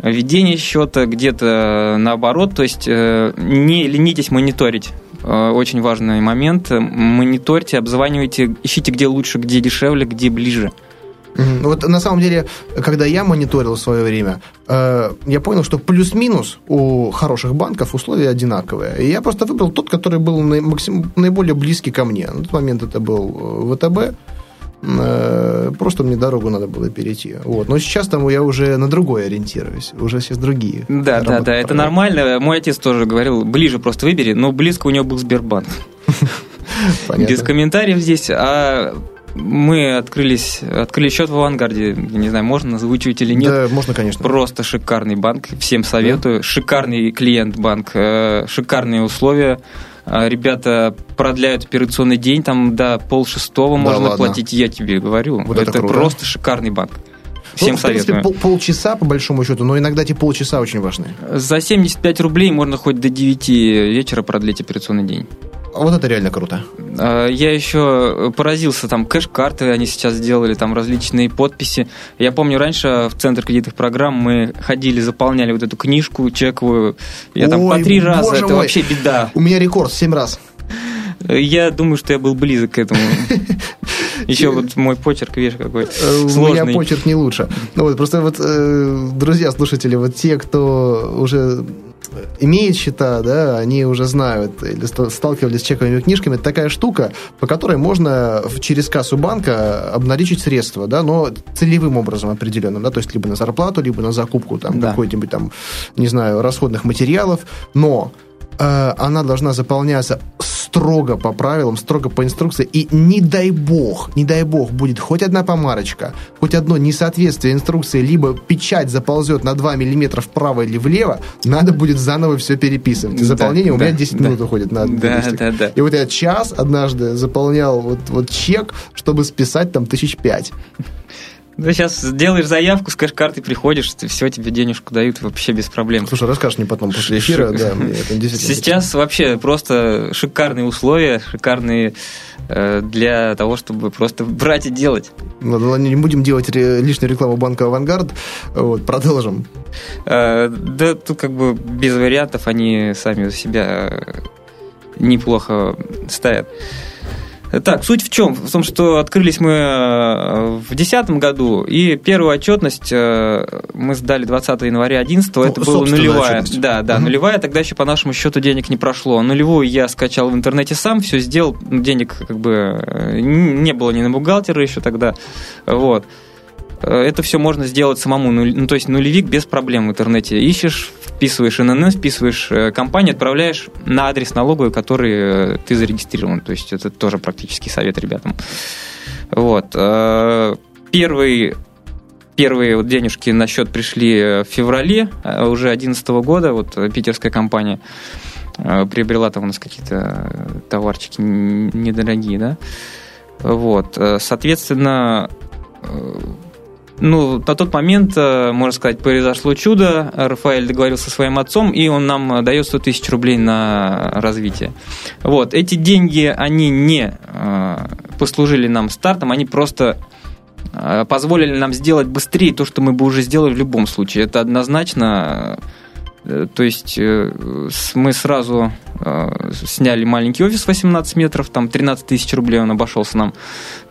введение счета, где-то наоборот. То есть не ленитесь мониторить. Очень важный момент. Мониторьте, обзванивайте, ищите, где лучше, где дешевле, где ближе. Mm-hmm. Вот на самом деле, когда я мониторил в свое время, э, я понял, что плюс-минус у хороших банков условия одинаковые. И я просто выбрал тот, который был наим- наиболее близкий ко мне. На тот момент это был вэ тэ бэ. Просто мне дорогу надо было перейти. Вот. Но сейчас там я уже на другое ориентируюсь. Уже сейчас другие. Да, да, да, это нормально. Мой отец тоже говорил, ближе просто выбери, но близко у него был Сбербанк. Без комментариев здесь. А мы открылись, открыли счет в «Авангарде». Не знаю, можно озвучивать или нет. Да, можно, конечно. Просто шикарный банк. Всем советую. Да? Шикарный клиент банк. Шикарные условия. Ребята продляют операционный день, там до полшестого да можно ладно. платить, я тебе говорю. Вот это это просто шикарный банк. Всем ну, в советую. Пол, полчаса, по большому счету, но иногда эти полчаса очень важны. За семьдесят пять рублей можно хоть до девяти вечера продлить операционный день. Вот это реально круто. Я еще поразился, там кэш-карты они сейчас сделали, там различные подписи. Я помню, раньше в Центр кредитных программ мы ходили, заполняли вот эту книжку чековую. Я там Ой, по три раза, это мой. вообще беда. У меня рекорд, семь раз. Я думаю, что я был близок к этому. Еще вот мой почерк, видишь, какой сложный. У меня почерк не лучше. Ну вот, просто вот, друзья, слушатели, вот те, кто уже имеют счета, да, они уже знают или сталкивались с чековыми книжками. Это такая штука, по которой можно через кассу банка обналичить средства, да, но целевым образом определенным, да, то есть либо на зарплату, либо на закупку там, да. какой-нибудь там, не знаю, расходных материалов, но э, она должна заполняться строго по правилам, строго по инструкции, и не дай бог, не дай бог будет хоть одна помарочка, хоть одно несоответствие инструкции, либо печать заползет на два миллиметра вправо или влево, надо будет заново все переписывать. Заполнение да, у меня да, десять минут уходит на да, да, да. И вот я час однажды заполнял вот, вот чек, чтобы списать там тысяч пять. Ты сейчас делаешь заявку, с кэш-карты приходишь, ты все, тебе денежку дают вообще без проблем. Слушай, расскажешь мне потом после эфира. Да, мне это действительно сейчас вообще просто шикарные условия, шикарные э, для того, чтобы просто брать и делать. Ну, не будем делать ре- лишнюю рекламу банка «Авангард». Вот, продолжим. Э, да, тут как бы без вариантов, они сами себя неплохо ставят. Так, суть в чем? В том, что открылись мы в две тысячи десятом году, и первую отчетность мы сдали двадцатого января две тысячи одиннадцатого, ну, это была нулевая. Отчетность. Да, да, угу. нулевая, тогда еще по нашему счету денег не прошло. Нулевую я скачал в интернете сам, все сделал, денег как бы не было ни на бухгалтера еще тогда, вот. Это все можно сделать самому, ну, то есть нулевик без проблем в интернете. Ищешь, вписываешь эн эн эм, вписываешь компанию, отправляешь на адрес налоговый, который ты зарегистрирован. То есть это тоже практический совет ребятам. Вот. Первый, первые вот денежки на счет пришли в феврале уже две тысячи одиннадцатого года, вот питерская компания приобрела там у нас какие-то товарчики недорогие, да. Вот. Соответственно, ну, на тот момент, можно сказать, произошло чудо. Рафаэль договорился со своим отцом, и он нам дает сто тысяч рублей на развитие. Вот. Эти деньги, они не послужили нам стартом, они просто позволили нам сделать быстрее то, что мы бы уже сделали в любом случае. Это однозначно. То есть мы сразу сняли маленький офис восемнадцать метров, там тринадцать тысяч рублей он обошелся нам.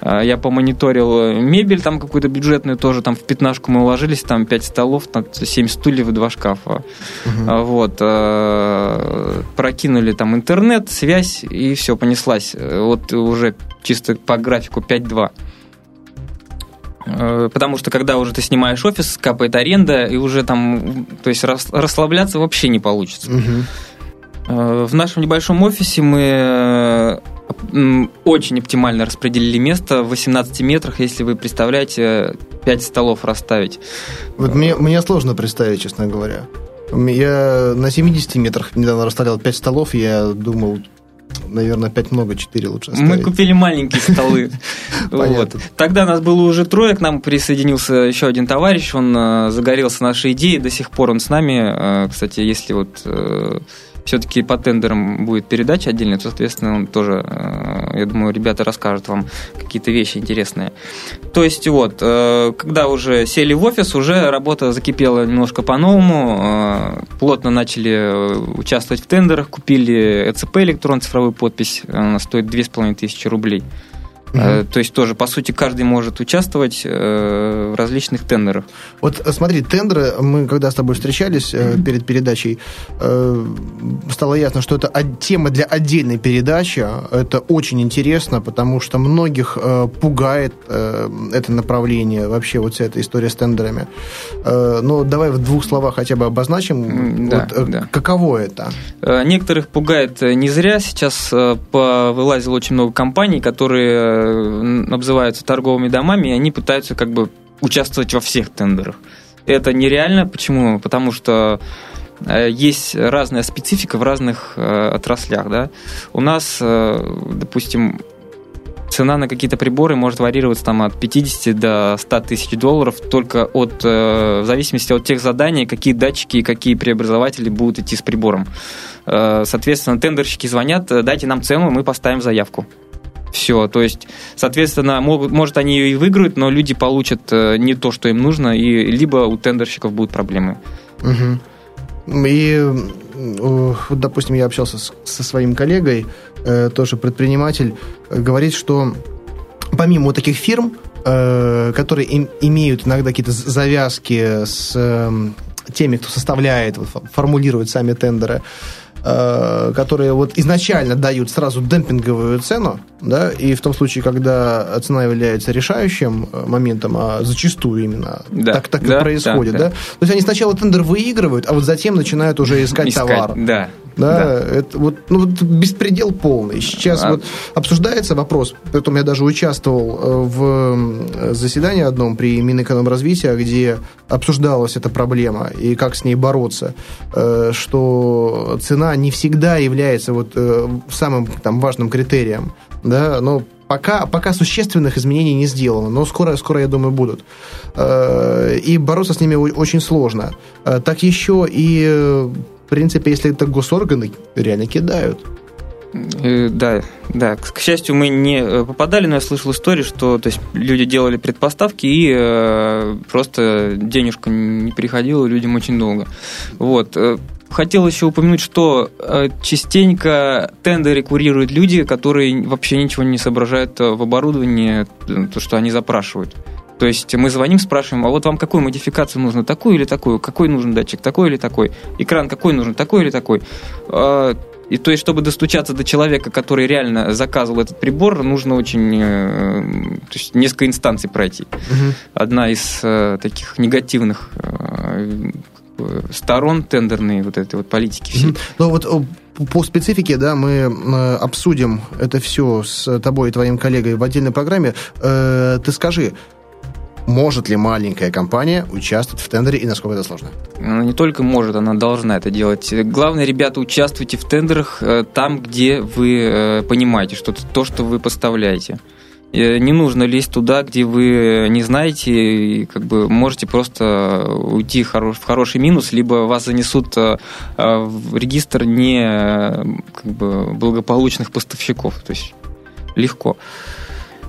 Я помониторил мебель там какую-то бюджетную тоже, там в пятнашку мы уложились, там пять столов, там семь стульев и два шкафа. Угу. Вот. Прокинули там интернет, связь, и все, понеслась. Вот уже чисто по графику пять-два. Потому что когда уже ты снимаешь офис, капает аренда, и уже там, то есть расслабляться вообще не получится. Угу. В нашем небольшом офисе мы очень оптимально распределили место в восемнадцати метрах, если вы представляете, пять столов расставить. Вот мне, мне сложно представить, честно говоря. Я на семидесяти метрах недавно расставлял пять столов, и я думал, наверное, пять много, четыре лучше оставить. Мы купили маленькие столы. Вот. Тогда нас было уже трое, к нам присоединился еще один товарищ, он загорелся нашей идеей, до сих пор он с нами. Кстати, если вот все-таки по тендерам будет передача отдельная, то, соответственно, он тоже, я думаю, ребята расскажут вам какие-то вещи интересные. То есть вот, когда уже сели в офис, уже работа закипела немножко по-новому, плотно начали участвовать в тендерах, купили э цэ пэ, электронную цифровую подпись, она стоит две тысячи пятьсот рублей. Mm-hmm. То есть тоже, по сути, каждый может участвовать в различных тендерах. Вот смотри, тендеры, мы когда с тобой встречались mm-hmm. перед передачей, стало ясно, что это тема для отдельной передачи. Это очень интересно, потому что многих пугает это направление, вообще вот вся эта история с тендерами. Но давай в двух словах хотя бы обозначим, mm-hmm. вот, да, каково да. это. Некоторых пугает не зря. Сейчас вылазило очень много компаний, которые обзываются торговыми домами, и они пытаются как бы участвовать во всех тендерах. Это нереально. Почему? Потому что есть разная специфика в разных э, отраслях. Да? У нас, э, допустим, цена на какие-то приборы может варьироваться там, от пятидесяти до ста тысяч долларов только от, э, в зависимости от тех заданий, какие датчики и какие преобразователи будут идти с прибором. Э, соответственно, тендерщики звонят, дайте нам цену, мы поставим заявку. Все, то есть, соответственно, могут, может, они ее и выиграют, но люди получат не то, что им нужно, и либо у тендерщиков будут проблемы. Угу. И, вот, допустим, я общался с, со своим коллегой, тоже предприниматель, говорит, что помимо вот таких фирм, которые имеют иногда какие-то завязки с теми, кто составляет, формулирует сами тендеры, которые вот изначально дают сразу демпинговую цену, да, и в том случае, когда цена является решающим моментом, а зачастую именно да, так, так да, и происходит, да, да. Да? То есть они сначала тендер выигрывают, а вот затем начинают уже искать, искать товар. Да. Да, да. Это вот, ну, вот беспредел полный. Сейчас а... вот обсуждается вопрос, потом я даже участвовал в заседании одном при Минэкономразвитии, где обсуждалась эта проблема и как с ней бороться, что цена не всегда является вот самым там важным критерием, да, но Пока, пока существенных изменений не сделано, но скоро, скоро, я думаю, будут. И бороться с ними очень сложно. Так еще и, в принципе, если это госорганы, реально кидают. Да, да. К счастью, мы не попадали, но я слышал историю, что, то есть, люди делали предпоставки и э, просто денежка не приходила людям очень долго. Вот. Хотел еще упомянуть, что частенько тендеры курируют люди, которые вообще ничего не соображают в оборудовании, то, что они запрашивают. То есть мы звоним, спрашиваем, а вот вам какую модификацию нужно, такую или такую, какой нужен датчик, такой или такой, экран какой нужен, такой или такой. И то есть, чтобы достучаться до человека, который реально заказывал этот прибор, нужно очень, то есть, несколько инстанций пройти. Угу. Одна из таких негативных сторон тендерной вот этой вот политики. Mm-hmm. Ну вот по специфике, да, мы обсудим это все с тобой и твоим коллегой в отдельной программе. Э, ты скажи, может ли маленькая компания участвовать в тендере и насколько это сложно? Она не только может, она должна это делать. Главное, ребята, участвуйте в тендерах там, где вы понимаете, что то, что вы поставляете. Не нужно лезть туда, где вы не знаете, и как бы можете просто уйти в хороший минус, либо вас занесут в регистр не как бы благополучных поставщиков. То есть легко.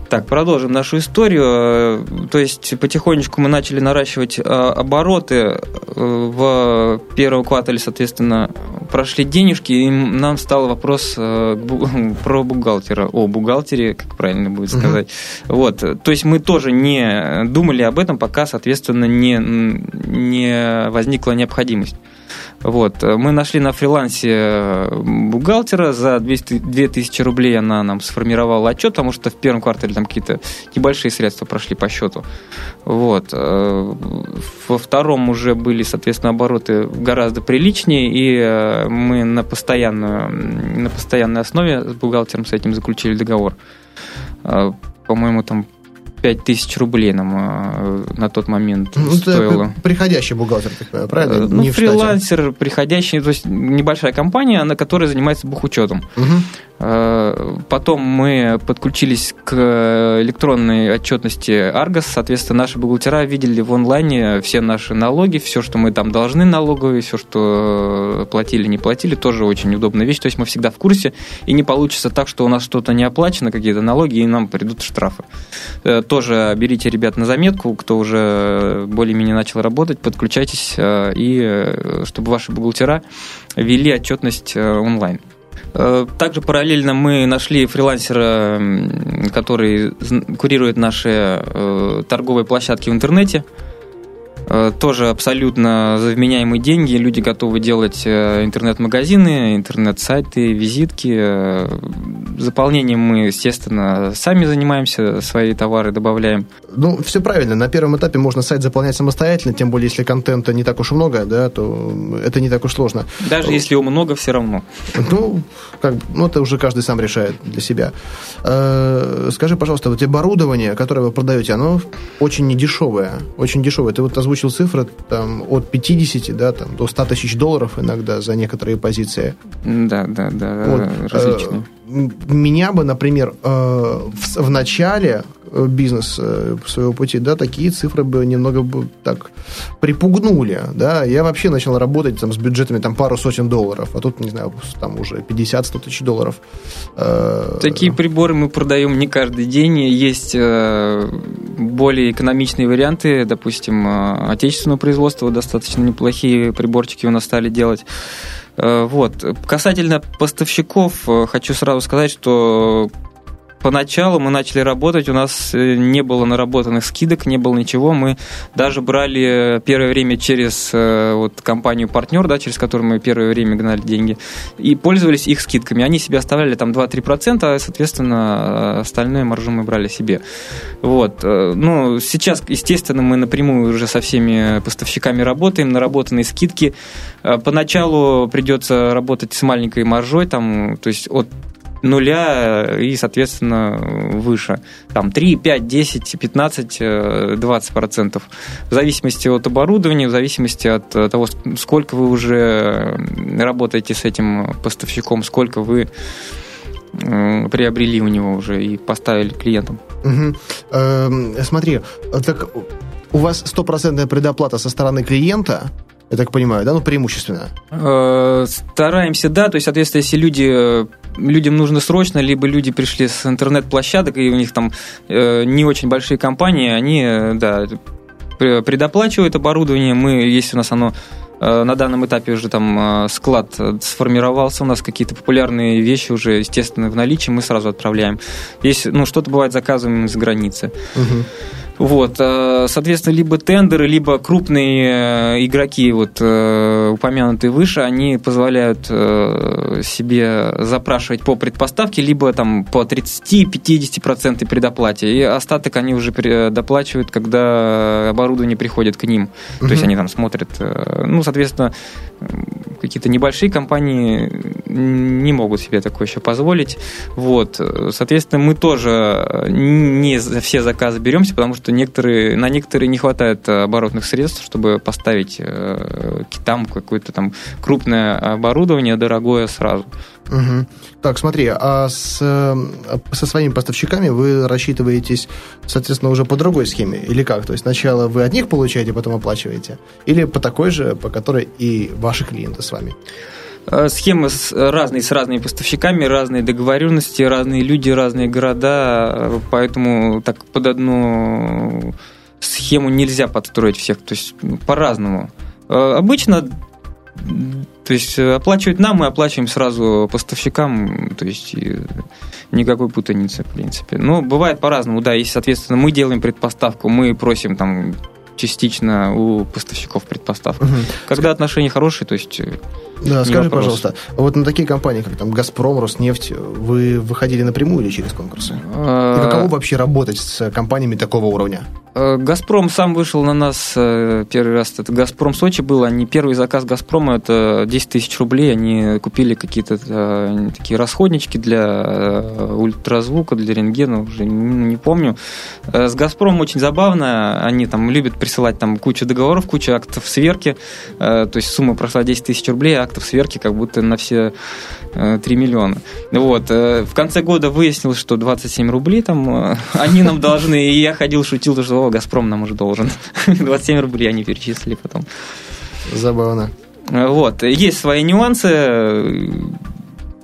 Так, продолжим нашу историю. То есть потихонечку мы начали наращивать обороты. В первом квартале, соответственно, прошли денежки, и нам стал вопрос про бухгалтера. О бухгалтере, как правильно будет сказать. Mm-hmm. Вот. То есть мы тоже не думали об этом, пока, соответственно, не, не возникла необходимость. Вот. Мы нашли на фрилансе бухгалтера, за две тысячи рублей она нам сформировала отчет, потому что в первом квартале там какие-то небольшие средства прошли по счету. Вот. Во втором уже были, соответственно, обороты гораздо приличнее, и мы на, постоянную, на постоянной основе с бухгалтером с этим заключили договор. По-моему, там пять тысяч рублей нам на тот момент ну, стоило. Приходящий бухгалтер, правильно? Ну, не фрилансер, приходящий, то есть небольшая компания, она, которая занимается бухучетом. Угу. Потом мы подключились к электронной отчетности Argos, соответственно, наши бухгалтера видели в онлайне все наши налоги, все, что мы там должны налоговые, все, что платили, не платили, тоже очень удобная вещь, то есть мы всегда в курсе, и не получится так, что у нас что-то не оплачено, какие-то налоги, и нам придут штрафы. Тоже берите ребят на заметку, кто уже более-менее начал работать, подключайтесь, и чтобы ваши бухгалтера вели отчетность онлайн. Также параллельно мы нашли фрилансера, который курирует наши торговые площадки в интернете. Тоже абсолютно за вменяемые деньги. Люди готовы делать интернет-магазины, интернет-сайты, визитки. Заполнением мы, естественно, сами занимаемся, свои товары добавляем. Ну, все правильно. На первом этапе можно сайт заполнять самостоятельно, тем более, если контента не так уж много, да, то это не так уж сложно. Даже если его много, все равно. Ну, как, ну это уже каждый сам решает для себя. Скажи, пожалуйста, вот оборудование, которое вы продаете, оно очень недешевое. Очень дешевое. Ты вот озвучил цифры там, от пятидесяти да, там, до ста тысяч долларов иногда за некоторые позиции. Да, да, да, вот, различные. Меня бы, например, в, в начале бизнеса своего пути, да, такие цифры бы немного бы так припугнули, да. Я вообще начал работать там, с бюджетами там, пару сотен долларов, а тут, не знаю, там уже пятьдесят-сто тысяч долларов. Такие приборы мы продаем не каждый день. Есть более экономичные варианты, допустим, отечественного производства, достаточно неплохие приборчики у нас стали делать. Вот. Касательно поставщиков, хочу сразу сказать, что поначалу мы начали работать, у нас не было наработанных скидок, не было ничего. Мы даже брали первое время через вот, компанию «Партнер», да, через которую мы первое время гнали деньги, и пользовались их скидками. Они себе оставляли там два-три процента, а, соответственно, остальную маржу мы брали себе. Вот. Ну, сейчас, естественно, мы напрямую уже со всеми поставщиками работаем, наработанные скидки. Поначалу придется работать с маленькой маржой, там, то есть от нуля и, соответственно, выше. Там три, пять, десять, пятнадцать, двадцать процентов. В зависимости от оборудования, в зависимости от того, сколько вы уже работаете с этим поставщиком, сколько вы приобрели у него уже и поставили клиентам. Угу. Смотри, так у вас стопроцентная предоплата со стороны клиента, я так понимаю, да, ну преимущественно? Стараемся, да, то есть, соответственно, если люди, людям нужно срочно, либо люди пришли с интернет-площадок, и у них там не очень большие компании, они, да, предоплачивают оборудование, мы, если у нас оно на данном этапе уже там склад сформировался, у нас какие-то популярные вещи уже, естественно, в наличии, мы сразу отправляем. Если, ну, что-то бывает заказываем из-за границы. Угу. Вот, соответственно, либо тендеры, либо крупные игроки, вот, упомянутые выше, они позволяют себе запрашивать по предпоставке, либо там, по тридцать-пятьдесят процентов предоплате, и остаток они уже доплачивают, когда оборудование приходит к ним. Угу. То есть они там смотрят. Ну, соответственно, какие-то небольшие компании не могут себе такое еще позволить. Вот. Соответственно, мы тоже не за все заказы беремся, потому что некоторые, на некоторые не хватает оборотных средств, чтобы поставить там какое-то там крупное оборудование, дорогое сразу. Угу. Так, смотри, а с, со своими поставщиками вы рассчитываетесь, соответственно, уже по другой схеме или как? То есть сначала вы от них получаете, потом оплачиваете? Или по такой же, по которой и ваши клиенты с вами? Схемы с, разные с разными поставщиками, разные договоренности, разные люди, разные города, поэтому так под одну схему нельзя подстроить всех, то есть по-разному. Обычно, то есть оплачивают нам, мы оплачиваем сразу поставщикам, то есть никакой путаницы, в принципе. Но бывает по-разному, да, и, соответственно, мы делаем предпоставку, мы просим там частично у поставщиков предпоставку. Угу. Когда отношения хорошие, то есть... Да, скажи, вопрос. Пожалуйста, вот на такие компании, как там «Газпром», «Роснефть», вы выходили напрямую или через конкурсы? И каково вообще работать с компаниями такого уровня? «Газпром» сам вышел на нас первый раз. Это «Газпром» Сочи был. Они, первый заказ «Газпрома» – это десять тысяч рублей. Они купили какие-то такие расходнички для ультразвука, для рентгена, уже не помню. С «Газпромом» очень забавно. Они там любят присылать там кучу договоров, кучу актов сверки. То есть сумма прошла десять тысяч рублей, а актов сверки как будто на все три миллиона. Вот. В конце года выяснилось, что двадцать семь рублей там они нам должны, и я ходил, шутил, что о, «Газпром» нам уже должен. двадцать семь рублей они перечислили потом. Забавно. Вот. Есть свои нюансы.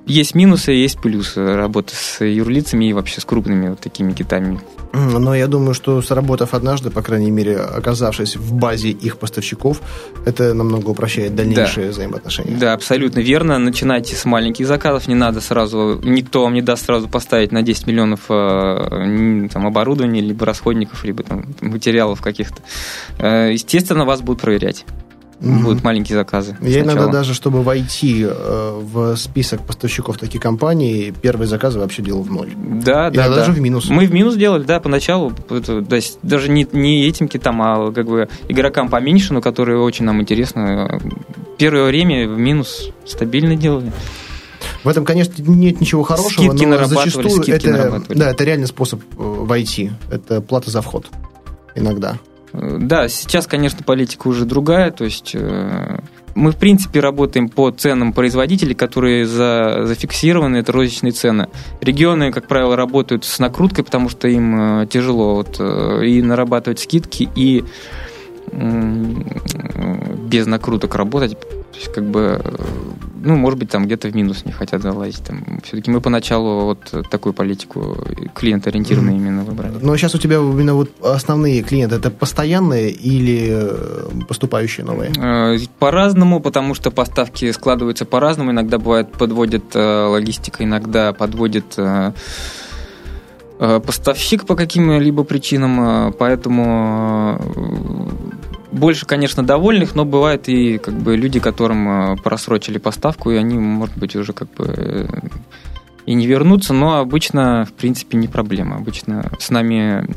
есть минусы, есть плюсы работы с юрлицами и вообще с крупными вот такими китами. Но я думаю, что сработав однажды, по крайней мере, оказавшись в базе их поставщиков, это намного упрощает дальнейшие да. взаимоотношения. Да, абсолютно верно. Начинайте с маленьких заказов. Не надо сразу, никто вам не даст сразу поставить на десять миллионов там, оборудования, либо расходников, либо там, материалов каких-то. Естественно, вас будут проверять. Будут mm-hmm. маленькие заказы. Я сначала. Иногда даже, чтобы войти э, в список поставщиков таких компаний, первые заказы вообще делал в ноль. Да, да, да. даже в минус. Мы в минус делали, да, поначалу. Это, то есть, даже не, не этим китам, а как бы игрокам поменьше, но которые очень нам интересны. Первое время в минус стабильно делали. В этом, конечно, нет ничего хорошего, скидки но зачастую это, да, это реальный способ войти. Это плата за вход иногда. Да, сейчас, конечно, политика уже другая, то есть э, мы, в принципе, работаем по ценам производителей, которые за, зафиксированы, это розничные цены. Регионы, как правило, работают с накруткой, потому что им э, тяжело вот, э, и нарабатывать скидки, и э, без накруток работать, то есть, как бы, э, ну, может быть, там где-то в минус не хотят залазить. Там. Все-таки мы поначалу вот такую политику клиент-ориентированную mm-hmm. именно выбрали. Но сейчас у тебя именно вот основные клиенты, это постоянные или поступающие новые? По-разному, потому что поставки складываются по-разному. Иногда бывает подводит логистика, иногда подводит поставщик по каким-либо причинам, поэтому... Больше, конечно, довольных, но бывают и как бы люди, которым просрочили поставку, и они, может быть, уже как бы и не вернутся, но обычно, в принципе, не проблема. Обычно с нами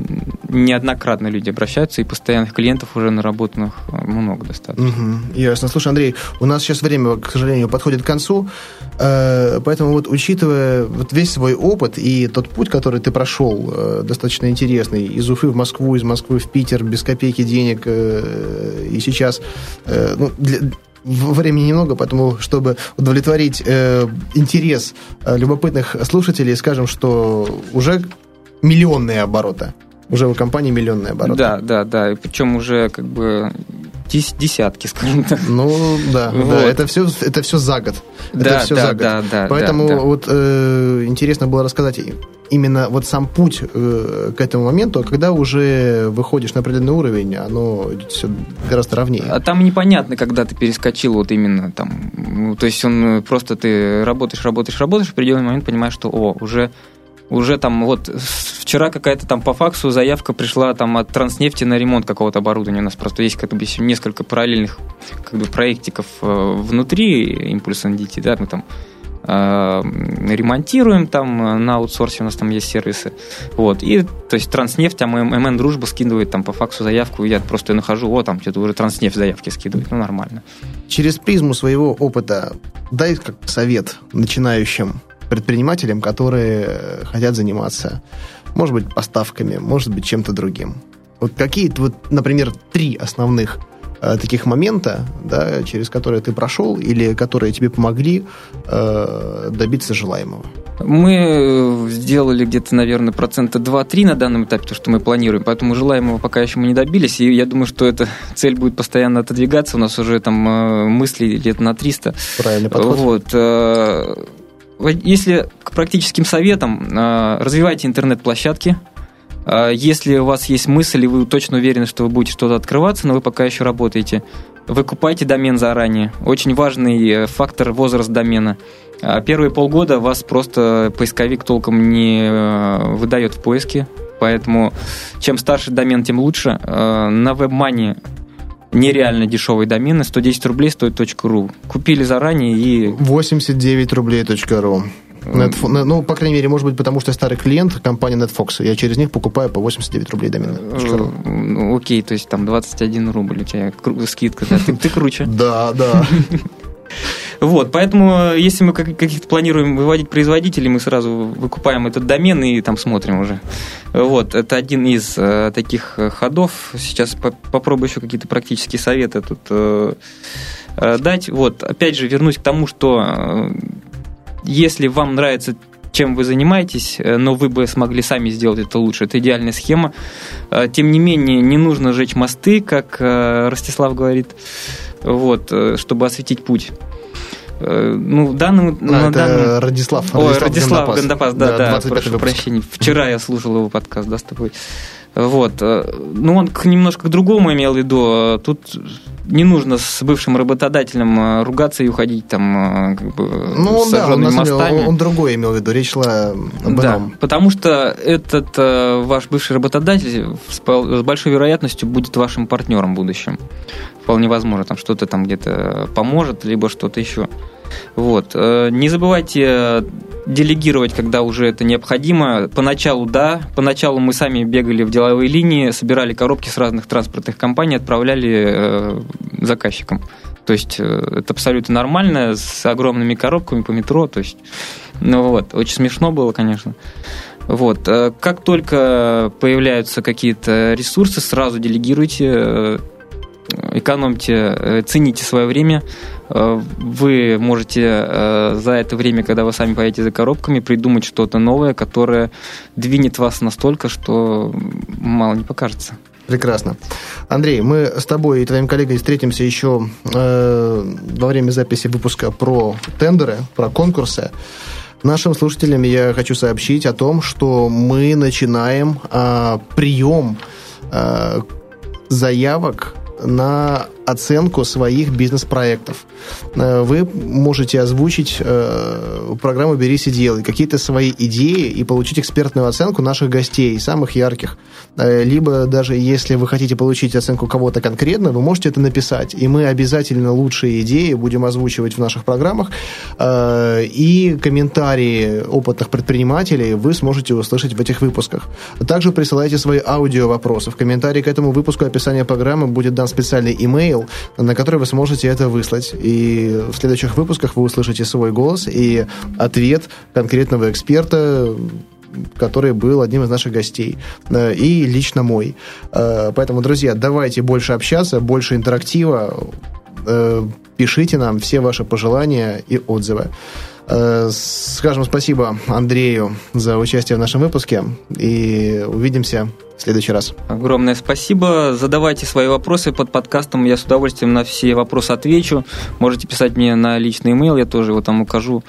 неоднократно люди обращаются, и постоянных клиентов уже наработанных много достаточно. Угу, ясно. Слушай, Андрей, у нас сейчас время, к сожалению, подходит к концу, поэтому вот учитывая вот весь свой опыт и тот путь, который ты прошел, достаточно интересный, из Уфы в Москву, из Москвы в Питер, без копейки денег, и сейчас... Ну, для... Времени немного, поэтому, чтобы удовлетворить э, интерес э, любопытных слушателей, скажем, что уже миллионные обороты. Уже у компании миллионные обороты. Да, да, да. И причем уже как бы десятки, скажем так. Ну, да, вот. да. Это все, это все за год. Да, это все да, за год. Да, да, поэтому да, да. вот э, интересно было рассказать именно вот сам путь э, к этому моменту, когда уже выходишь на определенный уровень, оно все гораздо ровнее. А там непонятно, когда ты перескочил вот именно там. Ну, то есть он просто ты работаешь, работаешь, работаешь, в определенный момент понимаешь, что о, уже... Уже там вот вчера какая-то там по факсу заявка пришла там от Транснефти на ремонт какого-то оборудования. У нас просто есть как бы несколько параллельных как бы проектиков внутри Импульс эн ди ти, да, мы там э, ремонтируем там на аутсорсе, у нас там есть сервисы. Вот, и то есть Транснефть, а МН Дружба скидывает там по факсу заявку, и я просто нахожу, о, там что-то уже Транснефть заявки скидывает, ну нормально. Через призму своего опыта дай как совет начинающим предпринимателям, которые хотят заниматься, может быть, поставками, может быть, чем-то другим. Вот какие-то, вот, например, три основных э, таких момента, да, через которые ты прошел или которые тебе помогли э, добиться желаемого? Мы сделали где-то, наверное, процента два-три на данном этапе, то, что мы планируем, поэтому желаемого пока еще мы не добились, и я думаю, что эта цель будет постоянно отодвигаться, у нас уже там мысли лет на триста. Правильный подход. Вот. Если к практическим советам, развивайте интернет-площадки. Если у вас есть мысль, и вы точно уверены, что вы будете что-то открываться, но вы пока еще работаете, выкупайте домен заранее. Очень важный фактор — возраст домена. Первые полгода вас просто поисковик толком не выдает в поиске, поэтому чем старше домен, тем лучше. На WebMoney нереально дешевые домены, сто десять рублей стоит .ru. Купили заранее и... восемьдесят девять рублей точка ру. Netfo- ну, по крайней мере, может быть, потому что я старый клиент компании Netfox. Я через них покупаю по восемьдесят девять рублей домены. Окей, то есть там двадцать один рубль у тебя скидка. Ты круче. Да, да. Вот, поэтому, если мы каких-то планируем выводить производителей, мы сразу выкупаем этот домен и там смотрим уже. Вот, это один из э, таких ходов. Сейчас по- попробую еще какие-то практические советы тут э, э, дать. Вот, опять же, вернусь к тому, что э, если вам нравится, чем вы занимаетесь, э, но вы бы смогли сами сделать это лучше, это идеальная схема. Э, тем не менее, не нужно жечь мосты, как э, Ростислав говорит, вот, э, чтобы осветить путь. Ну, в данном... А, на это данном... Ростислав, Ростислав, О, Ростислав Гандапас. Гандапас, да, да, да прошу выпуск. прощения. Вчера я слушал его подкаст, да, с тобой. Вот. Ну, он немножко к другому имел в виду. Тут не нужно с бывшим работодателем ругаться и уходить там как бы, ну, с сожженными да, мостами. Имел, он, он другой имел в виду, речь шла об этом. Да, потому что этот ваш бывший работодатель с большой вероятностью будет вашим партнером в будущем. Вполне возможно, там что-то там где-то поможет, либо что-то еще. Вот. Не забывайте делегировать, когда уже это необходимо. Поначалу, да. Поначалу мы сами бегали в деловые линии, собирали коробки с разных транспортных компаний, отправляли э, заказчикам. То есть э, это абсолютно нормально, с огромными коробками по метро. То есть, ну вот, очень смешно было, конечно. Вот. Как только появляются какие-то ресурсы, сразу делегируйте, э, экономьте, э, цените свое время. Вы можете за это время, когда вы сами поедете за коробками, придумать что-то новое, которое двинет вас настолько, что мало не покажется. Прекрасно. Андрей, мы с тобой и твоим коллегой встретимся еще во время записи выпуска про тендеры, про конкурсы. Нашим слушателям я хочу сообщить о том, что мы начинаем прием заявок на оценку своих бизнес-проектов. Вы можете озвучить программу «Берись и делай», какие-то свои идеи и получить экспертную оценку наших гостей, самых ярких. Либо даже если вы хотите получить оценку кого-то конкретно, вы можете это написать, и мы обязательно лучшие идеи будем озвучивать в наших программах, и комментарии опытных предпринимателей вы сможете услышать в этих выпусках. Также присылайте свои аудио-вопросы. В комментарии к этому выпуску описания программы будет дан специальный имейл, на который вы сможете это выслать. И в следующих выпусках вы услышите свой голос и ответ конкретного эксперта, который был одним из наших гостей, и лично мой. Поэтому, друзья, давайте больше общаться, больше интерактива. Пишите нам все ваши пожелания и отзывы. Скажем спасибо Андрею за участие в нашем выпуске и увидимся в следующий раз. Огромное спасибо. Задавайте свои вопросы под подкастом. Я с удовольствием на все вопросы отвечу. Можете писать мне на личный имейл, я тоже его там укажу.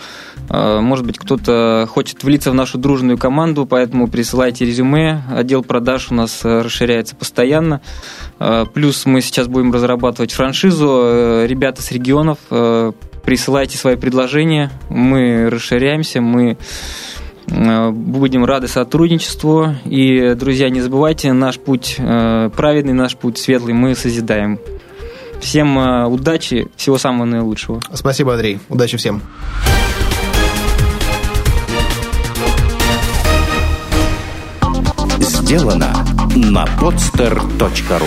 Может быть, кто-то хочет влиться в нашу дружную команду, поэтому присылайте резюме. Отдел продаж у нас расширяется постоянно. Плюс мы сейчас будем разрабатывать франшизу. Ребята с регионов, присылайте свои предложения, мы расширяемся, мы будем рады сотрудничеству. И, друзья, не забывайте, наш путь праведный, наш путь светлый, мы созидаем. Всем удачи, всего самого наилучшего. Спасибо, Андрей, удачи всем. Сделано на подстер точка ру.